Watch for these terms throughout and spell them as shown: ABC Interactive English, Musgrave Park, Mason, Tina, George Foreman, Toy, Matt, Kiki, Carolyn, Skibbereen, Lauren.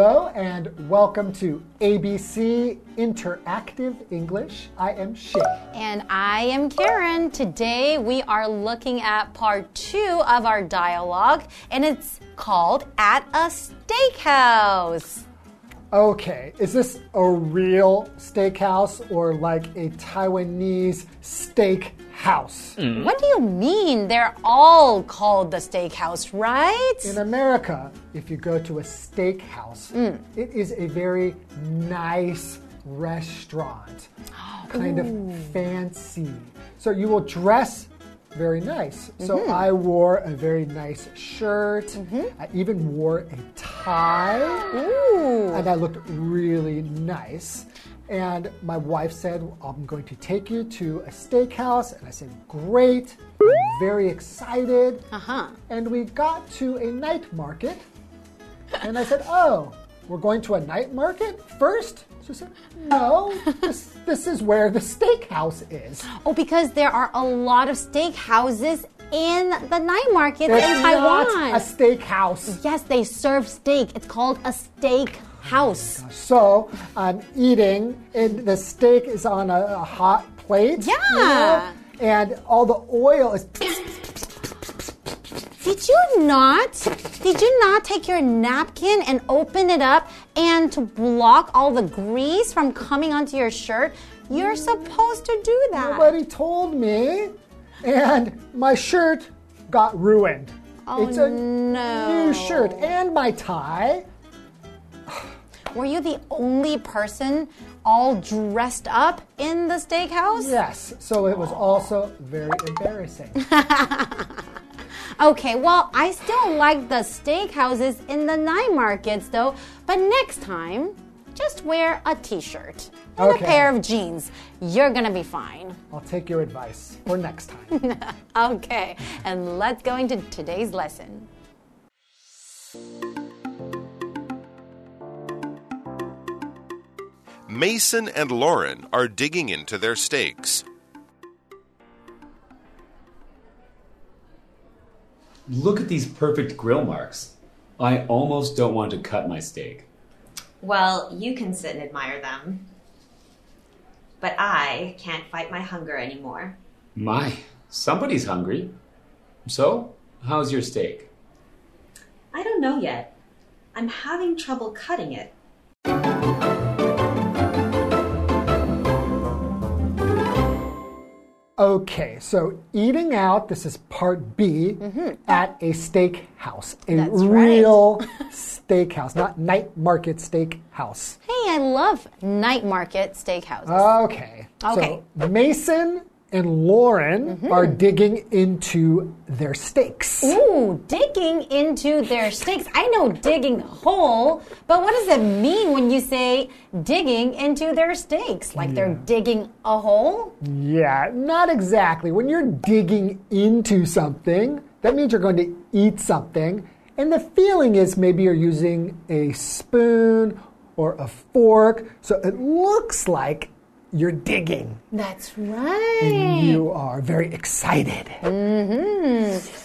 Hello and welcome to ABC Interactive English. I am Shay. And I am Karen. Today we are looking at part 2 of our dialogue, and it's called At a Steakhouse. Okay, is this a real steakhouse or like a Taiwanese steakhouse? What do you mean? They're all called the steakhouse, right? In America, if you go to a steakhouse, it is a very nice restaurant, kind of fancy. So you will dress very nice. So I wore a very nice shirt. I even wore a tie. Ooh. And I looked really nice. And my wife said, I'm going to take you to a steakhouse. And I said, great. I'm very excited. And we got to a night market. And I said, oh, we're going to a night market first? She said, no, this is where the steakhouse is. Oh, because there are a lot of steakhouses in the night market in Taiwan. It's a steakhouse. Yes, they serve steak. It's called a steakhouse. Oh, so I'm eating, and the steak is on a hot plate. Yeah. You know, and all the oil is... Did you not take your napkin and open it up and to block all the grease from coming onto your shirt? You're supposed to do that. Nobody told me. And my shirt got ruined. Oh, it's a new shirt. And my tie. Were you the only person all dressed up in the steakhouse? Yes. So it was also very embarrassing. Okay, well, I still like the steakhouses in the night markets, though. But next time, just wear a t-shirt and a pair of jeans. You're gonna be fine. I'll take your advice for next time. Okay, and let's go into today's lesson. Mason and Lauren are digging into their steaks. Look at these perfect grill marks. I almost don't want to cut my steak. Well, you can sit and admire them. But I can't fight my hunger anymore. Somebody's hungry. So, how's your steak? I don't know yet. I'm having trouble cutting it. Okay, so eating out, this is part B, at a steakhouse. A real steakhouse, not night market steakhouse. Hey, I love night market steakhouses. Okay. So Mason and Lauren are digging into their steaks. Ooh, digging into their steaks. I know digging a hole, but what does it mean when you say digging into their steaks? Like they're digging a hole? Yeah, not exactly. When you're digging into something, that means you're going to eat something. And the feeling is maybe you're using a spoon or a fork, so it looks like you're digging. That's right. And you are very excited. And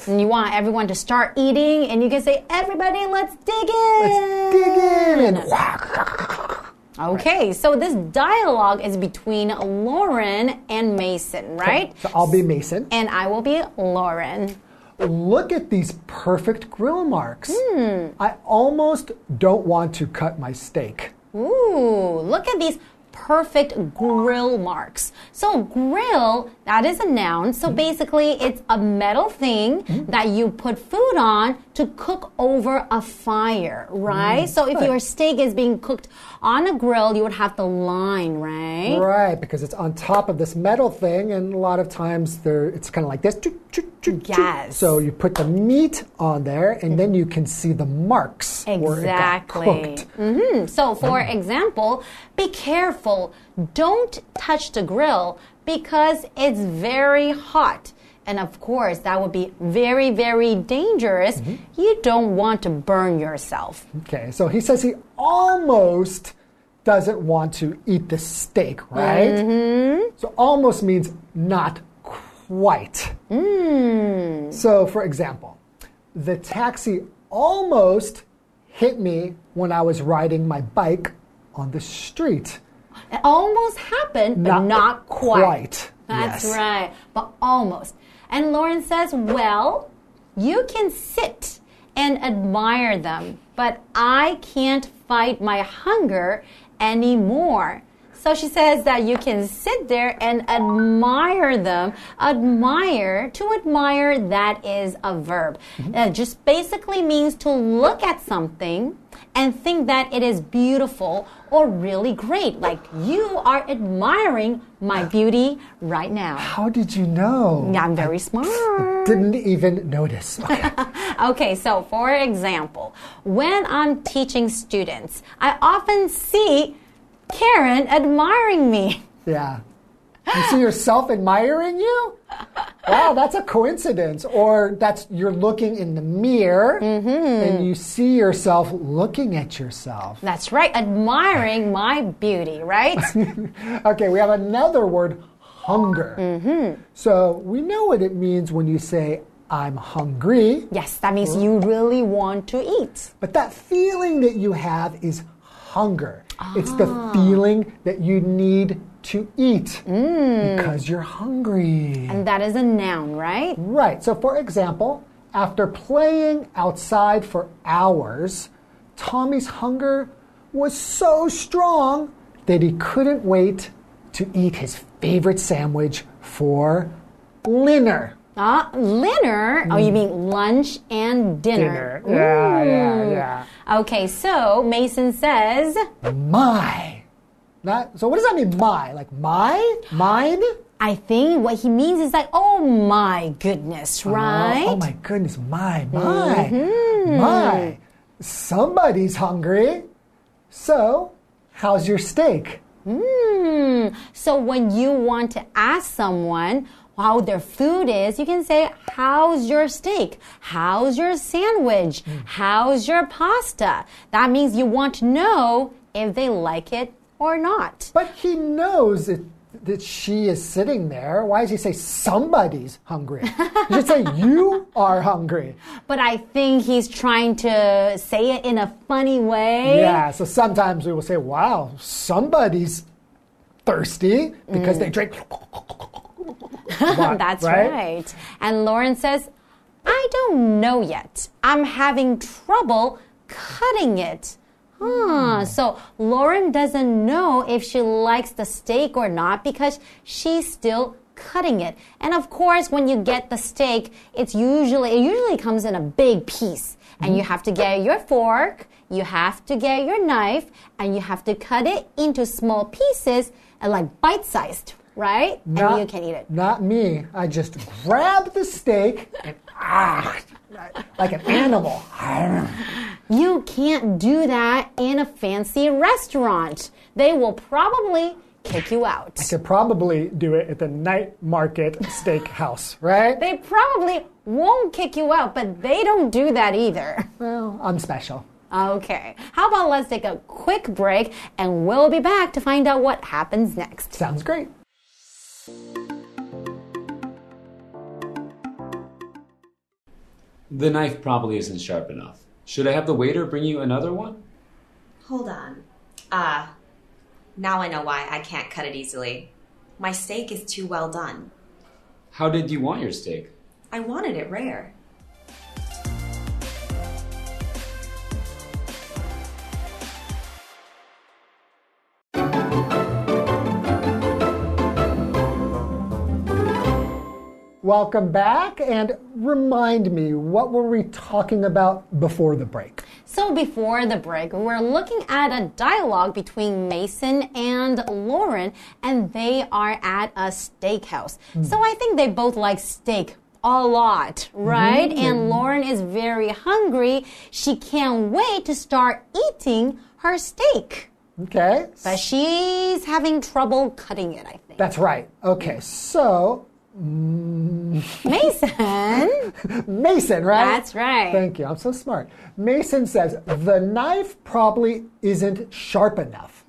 you want everyone to start eating, and you can say, everybody, let's dig in. Let's dig in. Okay, so this dialogue is between Lauren and Mason, right? Okay, so I'll be Mason. And I will be Lauren. Look at these perfect grill marks. I almost don't want to cut my steak. Ooh, look at these perfect grill marks. So grill, that is a noun. So basically it's a metal thing that you put food on to cook over a fire, right? So if your steak is being cooked on a grill, you would have the line, right? Right, because it's on top of this metal thing, and a lot of times it's kind of like this. Yes. So you put the meat on there, and then you can see the marks where it got cooked. So for example, be careful. Don't touch the grill because it's very hot. And of course, that would be very, very dangerous. You don't want to burn yourself. Okay, so he says he almost doesn't want to eat the steak, right? So almost means not quite. So for example, the taxi almost hit me when I was riding my bike on the street. It almost happened, but not quite. That's right, but almost. And Lauren says, well, you can sit and admire them, but I can't fight my hunger anymore. So she says that you can sit there and admire them. Admire, to admire, that is a verb. Just basically means to look at something and think that it is beautiful or really great. Like, you are admiring my beauty right now. How did you know? I'm very smart. I didn't even notice. Okay. Okay, so for example, when I'm teaching students, I often see Karen admiring me. Yeah. You see yourself admiring you? Wow, that's a coincidence. Or that's you're looking in the mirror and you see yourself looking at yourself. That's right, admiring my beauty, right? Okay, we have another word, hunger. So we know what it means when you say, I'm hungry. Yes, that means you really want to eat. But that feeling that you have is hunger. It's the feeling that you need to eat because you're hungry. And that is a noun, right? Right. So, for example, after playing outside for hours, Tommy's hunger was so strong that he couldn't wait to eat his favorite sandwich for dinner. Dinner? Oh, you mean lunch and dinner. Yeah. Okay, so Mason says... My. So what does that mean, my? Like my? Mine? I think what he means is like, oh my goodness, right? Oh my goodness, my, my. Somebody's hungry. So, how's your steak? So when you want to ask someone... how their food is, you can say, how's your steak? How's your sandwich? How's your pasta? That means you want to know if they like it or not. But he knows that she is sitting there. Why does he say somebody's hungry? He should say you are hungry. But I think he's trying to say it in a funny way. Yeah, so sometimes we will say, wow, somebody's thirsty because they drink... That's right. And Lauren says, I don't know yet. I'm having trouble cutting it. So Lauren doesn't know if she likes the steak or not because she's still cutting it. And of course, when you get the steak, it usually comes in a big piece. And you have to get your fork, you have to get your knife, and you have to cut it into small pieces, and like bite-sized. Right? And you can eat it. Not me. I just grabbed the steak and like an animal. You can't do that in a fancy restaurant. They will probably kick you out. I could probably do it at the night market steakhouse, right? They probably won't kick you out, but they don't do that either. Well, I'm special. Okay, how about let's take a quick break and we'll be back to find out what happens next. Sounds great. The knife probably isn't sharp enough. Should I have the waiter bring you another one? Hold on. Now I know why I can't cut it easily. My steak is too well done. How did you want your steak? I wanted it rare. Welcome back, and remind me, what were we talking about before the break? So before the break, we're looking at a dialogue between Mason and Lauren, and they are at a steakhouse. So I think they both like steak a lot, right? And Lauren is very hungry. She can't wait to start eating her steak. Okay. But she's having trouble cutting it, I think. That's right. Okay, so... Mason, right? That's right. Thank you. I'm so smart. Mason says, the knife probably isn't sharp enough.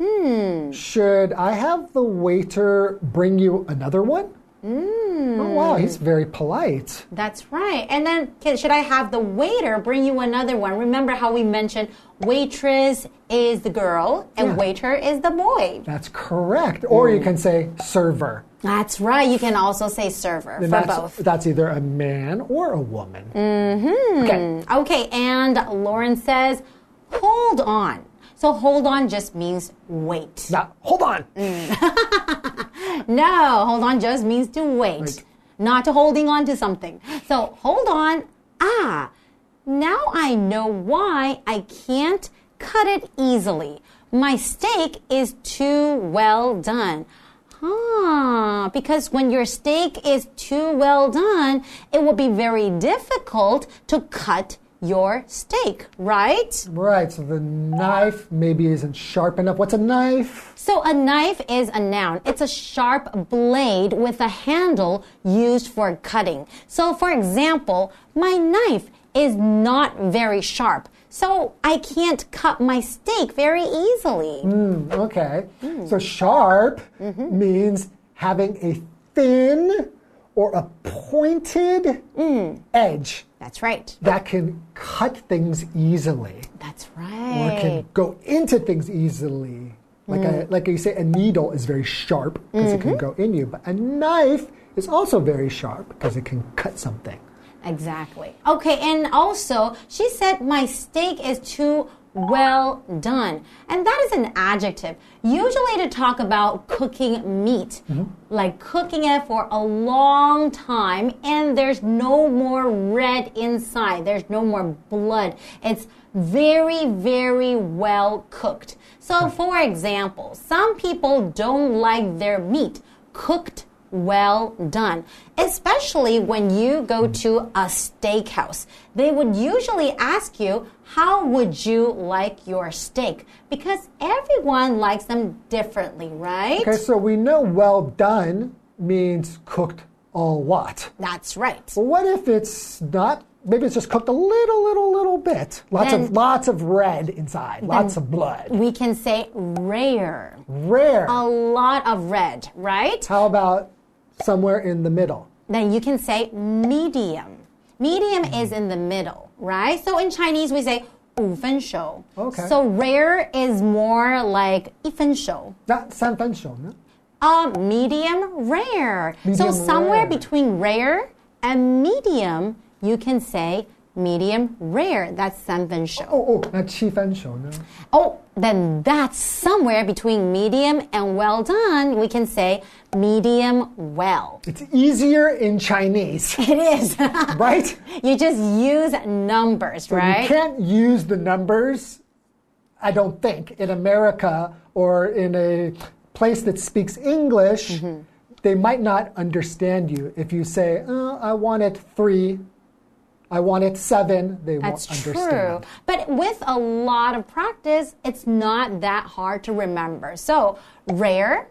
Should I have the waiter bring you another one? Mm. Oh, wow, he's very polite. That's right. And then, should I have the waiter bring you another one? Remember how we mentioned waitress is the girl and waiter is the boy. That's correct. Or you can say server. That's right. You can also say server for both. That's either a man or a woman. Mm-hmm. Okay, and Lauren says, hold on. So hold on just means wait. Not, hold on. No, hold on just means to wait. Not holding on to something. So hold on. Ah, now I know why I can't cut it easily. My steak is too well done. Ah, because when your steak is too well done, it will be very difficult to cut your steak, right? Right, so the knife maybe isn't sharp enough. What's a knife? So a knife is a noun. It's a sharp blade with a handle used for cutting. So for example, my knife is not very sharp. So I can't cut my steak very easily. Okay, so sharp means having a thin or a pointed edge. That's right. That can cut things easily. That's right. Or can go into things easily. Like you say, a needle is very sharp because it can go in you. But a knife is also very sharp because it can cut something. Exactly. Okay, and also, she said my steak is too well done. And that is an adjective, usually to talk about cooking meat, like cooking it for a long time, and there's no more red inside. There's no more blood. It's very, very well cooked. So, for example, some people don't like their meat cooked well done, especially when you go to a steakhouse. They would usually ask you, how would you like your steak? Because everyone likes them differently, right? Okay, so we know well done means cooked a lot. That's right. But what if it's not? Maybe it's just cooked a little bit. Lots of red inside. Lots of blood. We can say rare. Rare. A lot of red, right? How about somewhere in the middle? Then you can say medium. Medium is in the middle, right? So in Chinese, we say 5分熟. Okay. So rare is more like 1分熟. Not 3分熟, no? Medium rare. Medium so somewhere between rare and medium, you can say medium rare. That's 3分熟. That's 7分熟, no? Oh, then that's somewhere between medium and well done. We can say medium well. It's easier in Chinese. It is. Right? You just use numbers, so right? You can't use the numbers, I don't think, in America or in a place that speaks English. They might not understand you. If you say, I want it 3, I want it 7, they won't understand. That's true. But with a lot of practice, it's not that hard to remember. So, rare,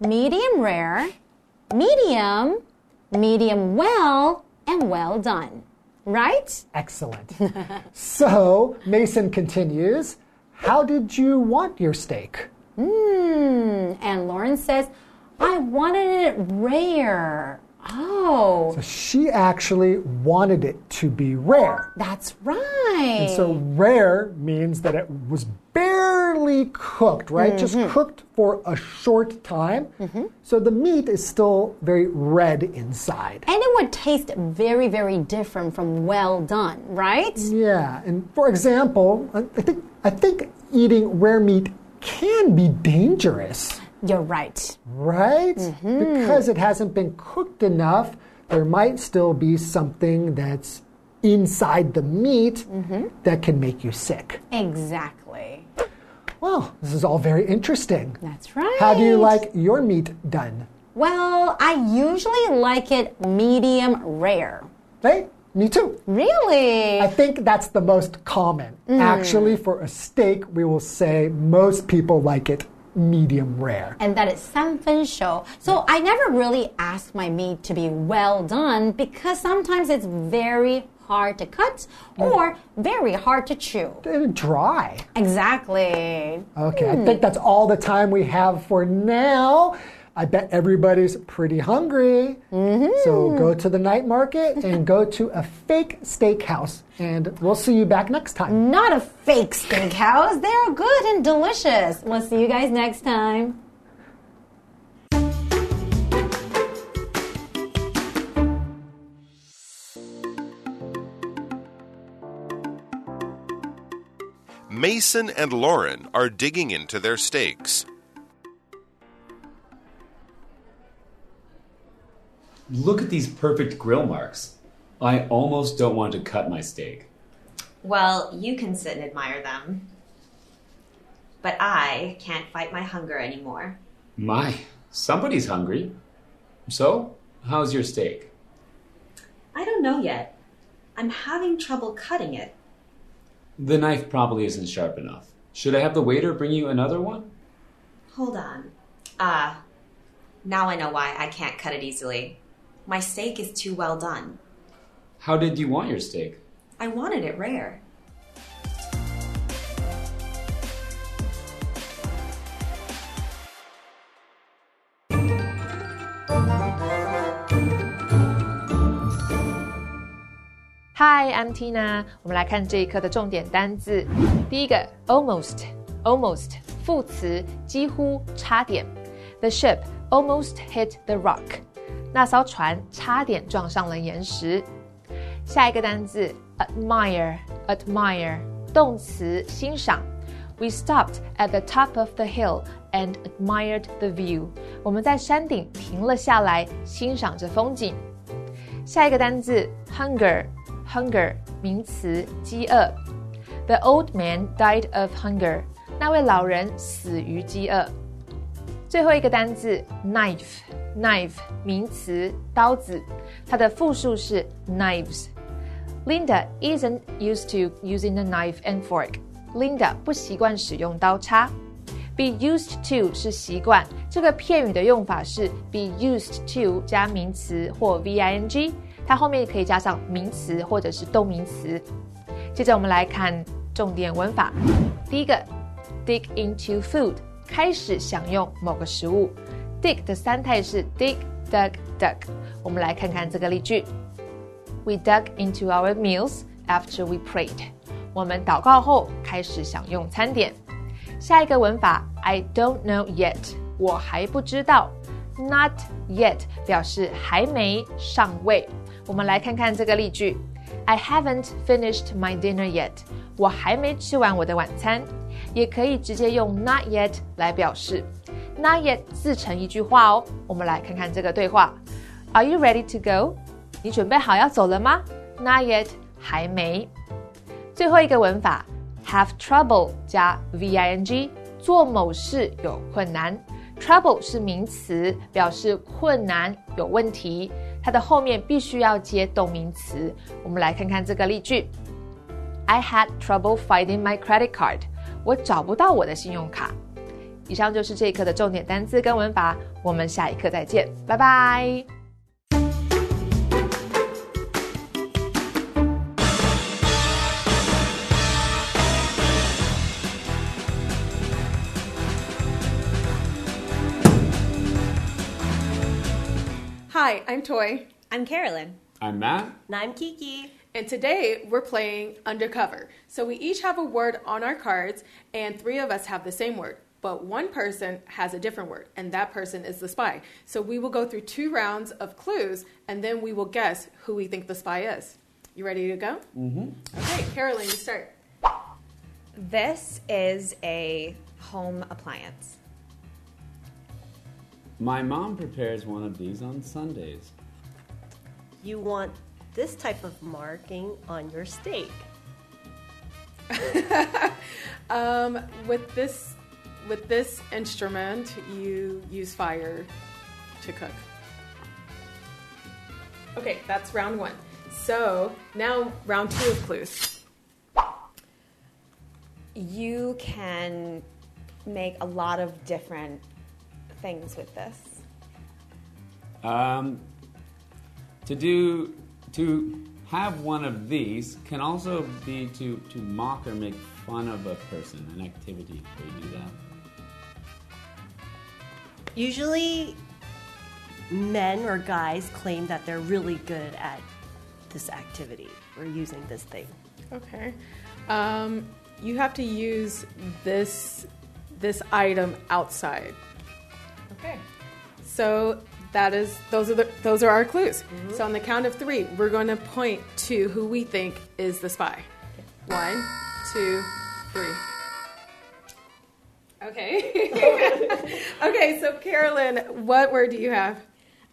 medium well, and well done. Right? Excellent. So, Mason continues, how did you want your steak? And Lauren says, I wanted it rare. Oh. So she actually wanted it to be rare. That's right. And so rare means that it was barely cooked, right? Just cooked for a short time. So the meat is still very red inside. And it would taste very, very different from well done, right? Yeah. And for example, I think eating rare meat can be dangerous. You're right. Right? Because it hasn't been cooked enough, there might still be something that's inside the meat that can make you sick. Exactly. Well, this is all very interesting. That's right. How do you like your meat done? Well, I usually like it medium rare. Hey, me too. Really? I think that's the most common. Actually, for a steak, we will say most people like it medium rare. And that is 3分熟. So I never really ask my meat to be well done because sometimes it's very hard to cut or very hard to chew. Dry. Exactly. Okay, I think that's all the time we have for now. I bet everybody's pretty hungry. Mm-hmm. So go to the night market and go to a fake steakhouse. And we'll see you back next time. Not a fake steakhouse. They're good and delicious. We'll see you guys next time. Mason and Lauren are digging into their steaks. Look at these perfect grill marks. I almost don't want to cut my steak. Well, you can sit and admire them. But I can't fight my hunger anymore. My, somebody's hungry. So, how's your steak? I don't know yet. I'm having trouble cutting it. The knife probably isn't sharp enough. Should I have the waiter bring you another one? Hold on. Now I know why I can't cut it easily. My steak is too well done. How did you want your steak? I wanted it rare. Hi, I'm Tina. 我们来看这一课的重点单字。第一个 almost 副词几乎差点。The ship almost hit the rock.那艘船差点撞上了岩石。下一个单字 admire 动词欣赏。We stopped at the top of the hill and admired the view. 我们在山顶停了下来，欣赏着风景。下一个单字 hunger 名词饥饿。The old man died of hunger. 那位老人死于饥饿。最后一个单字 knife 名词刀子，它的复数是 knives。 Linda isn't used to using a knife and fork. Linda 不习惯使用刀叉。 Be used to 是习惯，这个片语的用法是 be used to 加名词或 VING， 它后面可以加上名词或者是动名词。接着我们来看重点文法。第一个 dig into food， 开始享用某个食物。Dig 的三态是 dig, dug, dug。 我们来看看这个例句。 We dug into our meals after we prayed. 我们祷告后开始享用餐点。下一个文法 I don't know yet. 我还不知道。 Not yet 表示还没，尚未。我们来看看这个例句。 I haven't finished my dinner yet. 我还没吃完我的晚餐。也可以直接用 not yet 来表示。Not yet 自成一句话哦。我们来看看这个对话。 Are you ready to go? 你准备好要走了吗？ Not yet 还没。最后一个文法 have trouble 加 VING 做某事有困难。 Trouble 是名词，表示困难有问题，它的后面必须要接动名词。我们来看看这个例句。 I had trouble finding my credit card. 我找不到我的信用卡。以上就是这一课的重点单字跟文法，我们下一课再见，拜拜。Hi, I'm Toy. I'm Carolyn. I'm Matt. And I'm Kiki. And today we're playing Undercover. So we each have a word on our cards, and three of us have the same word. But one person has a different word, and that person is the spy. So we will go through two rounds of clues, and then we will guess who we think the spy is. You ready to go? Mm-hmm. Okay, Carolyn, you start. This is a home appliance. My mom prepares one of these on Sundays. You want this type of marking on your steak. With this instrument, you use fire to cook. Okay, that's round one. So now round two of clues. You can make a lot of different things with this. To have one of these can also be to mock or make fun of a person, an activity. Can you do that? usually men or guys claim that they're really good at this activity or using this thing. Okay. You have to use this item outside. Okay. So that is those are our clues. Mm-hmm. So on the count of three, we're going to point to who we think is the spy. Okay. 1, 2, 3. Okay. Okay, so Carolyn, what word do you have?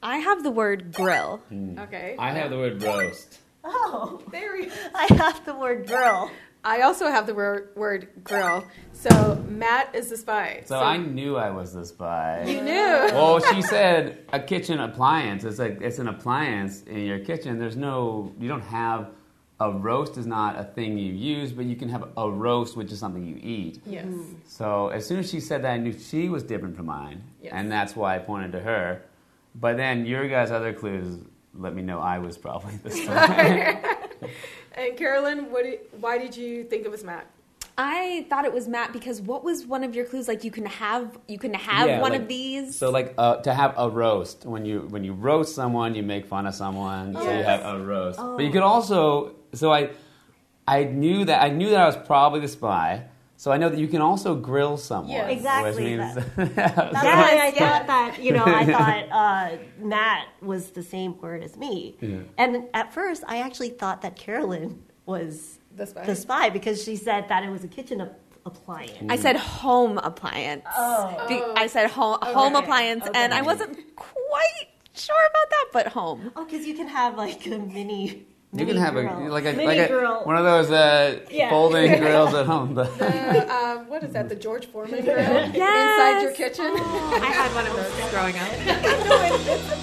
I have the word grill. Mm. Okay. I have the word roast. Oh, there we go. I have the word grill. I also have the word grill. So Matt is the spy. So I knew I was the spy. You knew. Well, she said a kitchen appliance. It's like it's an appliance in your kitchen. There's no, you don't have, a roast is not a thing you use, but you can have a roast, which is something you eat. Yes. Mm. So as soon as she said that, I knew she was different from mine. Yes. And that's why I pointed to her. But then your guys' other clues let me know I was probably the spy. And Carolyn, why did you think it was Matt? I thought it was Matt because what was one of your clues? Like you can have one of these. So like to have a roast when you roast someone, you make fun of someone, yes. So you have a roast. Oh. But you could also I knew that I was probably the spy. So I know that you can also grill someone. Yeah, exactly. Which means I thought Matt was the same word as me. Yeah. And at first, I actually thought that Carolyn was the spy because she said that it was a kitchen appliance. Mm. I said home appliance. Oh. I said home appliance, okay. And I wasn't quite sure about that, but home. Oh, because you can have like a mini... You can have a one of those folding grills at home. What is that? The George Foreman grill inside your kitchen? Oh, I had one of those growing up.